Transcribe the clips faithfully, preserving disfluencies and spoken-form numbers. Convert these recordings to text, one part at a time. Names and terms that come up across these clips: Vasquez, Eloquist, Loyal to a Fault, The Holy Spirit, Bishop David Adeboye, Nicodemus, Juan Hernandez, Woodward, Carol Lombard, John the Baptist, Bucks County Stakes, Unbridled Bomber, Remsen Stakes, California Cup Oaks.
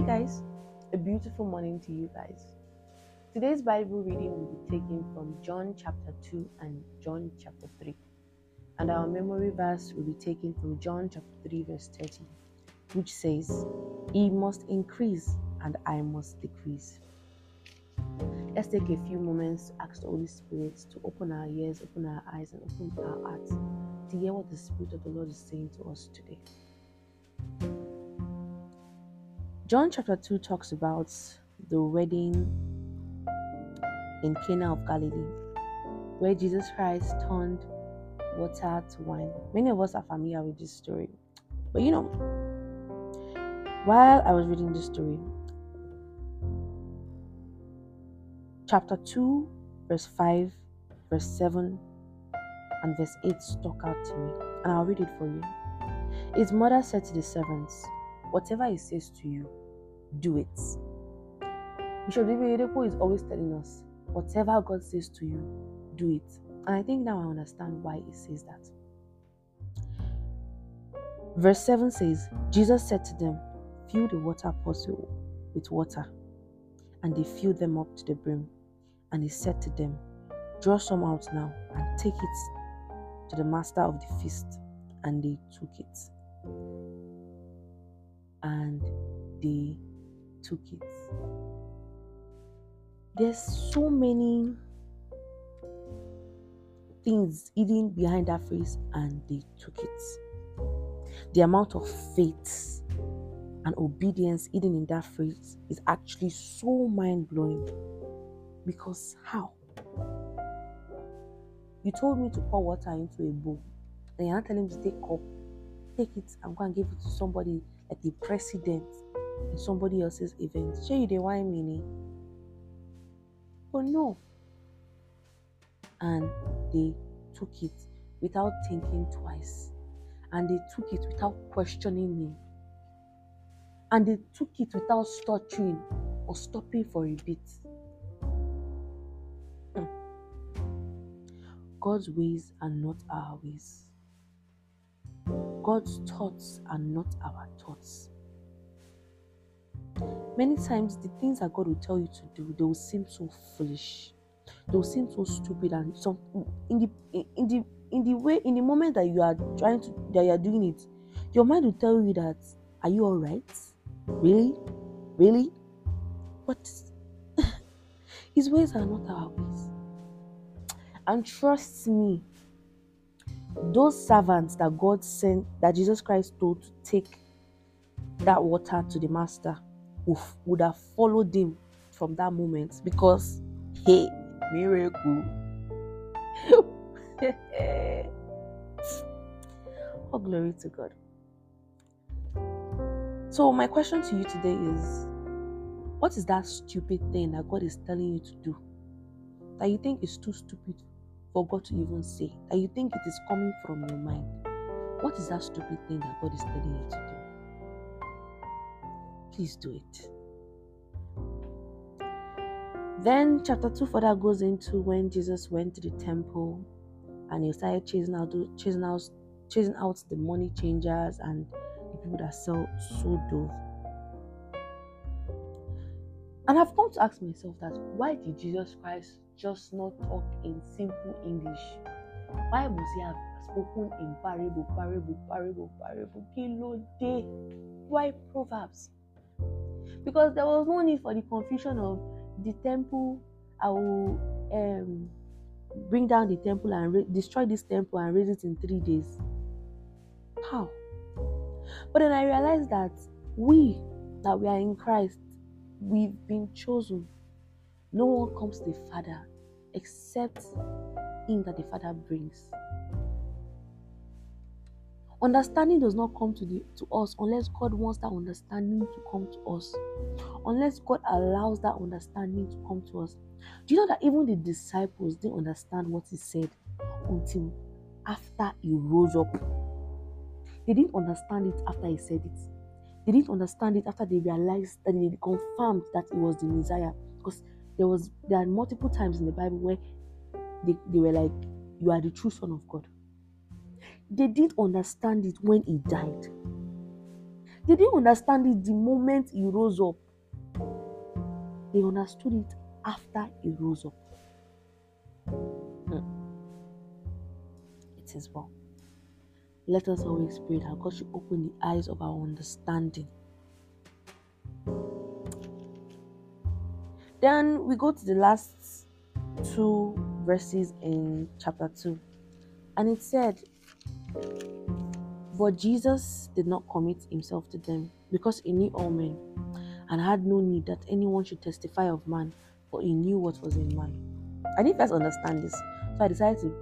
Hi guys, a beautiful morning to you guys. Today's Bible reading will be taken from John chapter two and John chapter three. And our memory verse will be taken from John chapter three verse thirty, which says, "He must increase and I must decrease." Let's take a few moments to ask the Holy Spirit to open our ears, open our eyes, and open our hearts to hear what the Spirit of the Lord is saying to us today. John chapter two talks about the wedding in Cana of Galilee, where Jesus Christ turned water to wine. Many of us are familiar with this story. But you know, while I was reading this story, chapter two, verse five, verse seven, and verse eight stuck out to me. And I'll read it for you. His mother said to the servants, "Whatever he says to you, do it." Bishop David Adeboye is always telling us, whatever God says to you, do it. And I think now I understand why he says that. Verse seven says, Jesus said to them, "Fill the water pots with water." And they filled them up to the brim. And he said to them, "Draw some out now and take it to the master of the feast." And they took it. And they took it. There's so many things hidden behind that phrase, "and they took it." The amount of faith and obedience hidden in that phrase is actually so mind-blowing. Because how? You told me to pour water into a bowl, and you're not telling me to take up, take it and go and give it to somebody like the president in somebody else's event. Show you the wine meaning. But no. And they took it without thinking twice. And they took it without questioning him. And they took it without stuttering or stopping for a bit. Hmm. God's ways are not our ways. God's thoughts are not our thoughts. Many times, the things that God will tell you to do, they will seem so foolish. They will seem so stupid, and some in the in the in the way in the moment that you are trying to that you are doing it, your mind will tell you that, "Are you all right? Really, really?" But His ways are not our ways. And trust me, those servants that God sent, that Jesus Christ told to take that water to the master, would have followed him from that moment, because, hey, miracle. Oh, glory to God. So my question to you today is, what is that stupid thing that God is telling you to do that you think is too stupid for God to even say, that you think it is coming from your mind? What is that stupid thing that God is telling you to do? Please do it. Then chapter two further goes into when Jesus went to the temple and he started chasing out, chasing out, chasing out the money changers and the people that sell sold dough. And I've come to ask myself that, why did Jesus Christ just not talk in simple English? Why must he have spoken in parable, parable, parable, parable? Kilo de. Why proverbs? Because there was no need for the confusion of the temple. I will um, bring down the temple and re- destroy this temple and raise it in three days. How? But then I realized that we, that we are in Christ, we've been chosen. No one comes to the Father except him that the Father brings. Understanding does not come to, the, to us unless God wants that understanding to come to us. Unless God allows that understanding to come to us. Do you know that even the disciples didn't understand what he said until after he rose up? They didn't understand it after he said it. They didn't understand it after they realized and they confirmed that it was the Messiah. Because there was there are multiple times in the Bible where they, they were like, "You are the true Son of God." They didn't understand it when he died. They didn't understand it the moment he rose up. They understood it after he rose up. Hmm. It is well. Let us always pray that God should open the eyes of our understanding. Then we go to the last two verses in chapter two. And it said, but Jesus did not commit himself to them, because he knew all men, and had no need that anyone should testify of man, for he knew what was in man. I didn't first understand this, so I decided to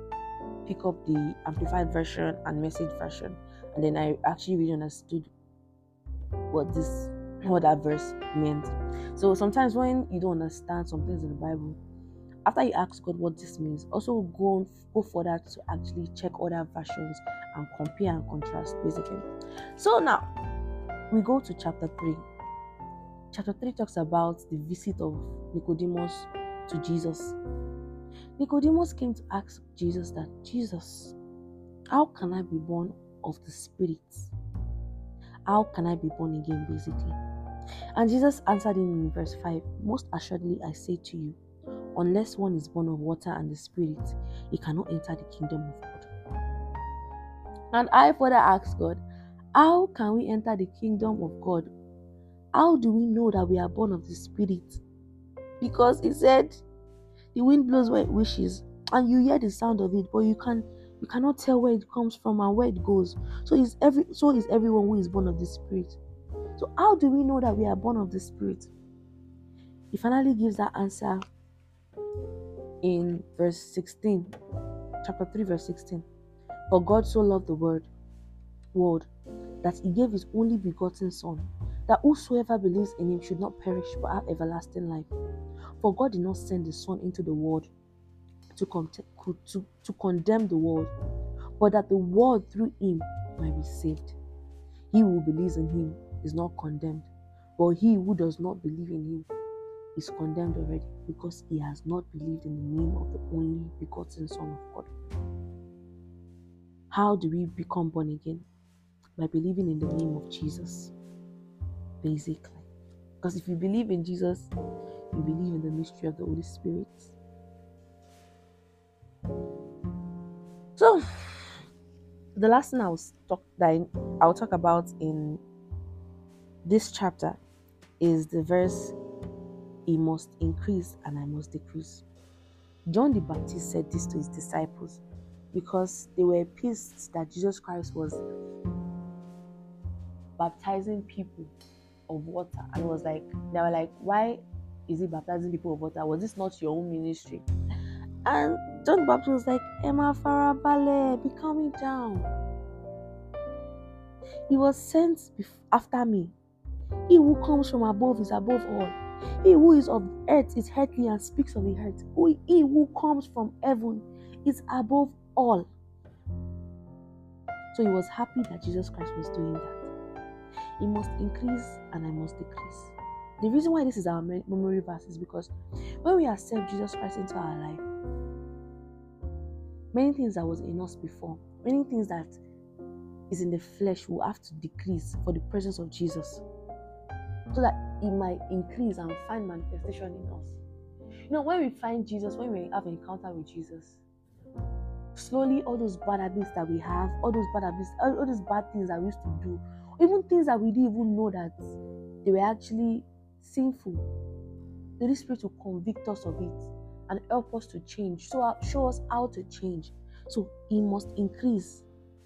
pick up the Amplified version and Message version, and then I actually really understood what this what that verse meant. So sometimes when you don't understand some things in the Bible, after you ask God what this means, also go on, go further to actually check other versions and compare and contrast, basically. So now we go to chapter three. Chapter three talks about the visit of Nicodemus to Jesus. Nicodemus came to ask Jesus that, Jesus, how can I be born of the Spirit? How can I be born again, basically? And Jesus answered him in verse five, most assuredly I say to you, unless one is born of water and the Spirit, he cannot enter the kingdom of God. And I further asked God, how can we enter the kingdom of God? How do we know that we are born of the Spirit? Because he said, the wind blows where it wishes, and you hear the sound of it, but you can you cannot tell where it comes from and where it goes. So is every so is everyone who is born of the Spirit. So how do we know that we are born of the Spirit? He finally gives that answer in verse sixteen, chapter three, verse sixteen. For God so loved the world, world that he gave his only begotten Son, that whosoever believes in him should not perish but have everlasting life. For God did not send the Son into the world to, con- to, to condemn the world, but that the world through him might be saved. He who believes in him is not condemned, but he who does not believe in him is condemned already, because he has not believed in the name of the only begotten Son of God. How do we become born again? By believing in the name of Jesus, basically. Because if you believe in Jesus, you believe in the mystery of the Holy Spirit. So, the last thing I was talk that I'll talk about in this chapter is the verse, "He must increase and I must decrease." John the Baptist said this to his disciples because they were pissed that Jesus Christ was baptizing people of water, and it was like they were like, "Why is he baptizing people of water? Was this not your own ministry?" And John the Baptist was like, "Emma Farabale, be calming down. He was sent after me. He who comes from above is above all. He who is of earth is earthly and speaks of the earth. He who comes from heaven is above all." So he was happy that Jesus Christ was doing that. He must increase and I must decrease. The reason why this is our memory verse is because when we accept Jesus Christ into our life, many things that was in us before, many things that is in the flesh will have to decrease for the presence of Jesus, so that it might increase and find manifestation in us. You know, when we find Jesus, when we have an encounter with Jesus, slowly all those bad habits that we have, all those bad habits, all, all those bad things that we used to do, even things that we didn't even know that they were actually sinful, the Holy Spirit will convict us of it and help us to change. So show us how to change. So he must increase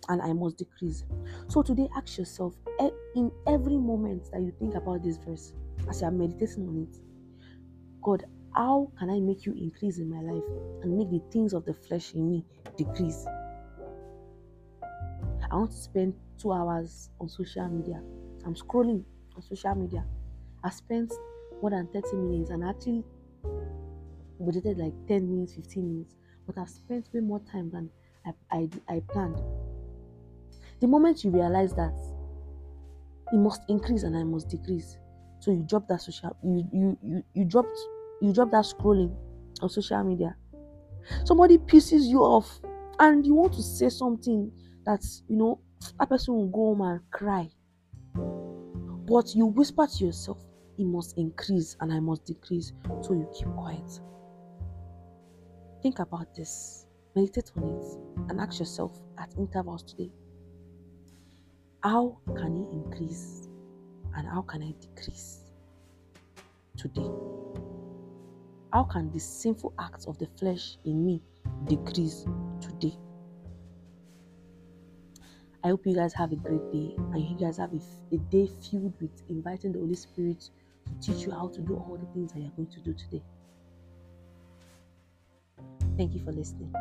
and I must decrease. So today, ask yourself, in every moment that you think about this verse, as you are meditating on it, God, how can I make you increase in my life and make the things of the flesh in me decrease? I want to spend two hours on social media. I'm scrolling on social media. I spent more than thirty minutes, and I actually budgeted like ten minutes, fifteen minutes, but I've spent way more time than I, I, I planned. The moment you realize that it must increase and I must decrease, so you drop that social, you you you you dropped you drop that scrolling on social media. Somebody pisses you off, and you want to say something that you know that person will go home and cry. But you whisper to yourself, it must increase and I must decrease, so you keep quiet. Think about this, meditate on it, and ask yourself at intervals today, how can it increase and how can I decrease today? How can the sinful acts of the flesh in me decrease today? I hope you guys have a great day, and you guys have a, a day filled with inviting the Holy Spirit to teach you how to do all the things that you are going to do today. Thank you for listening.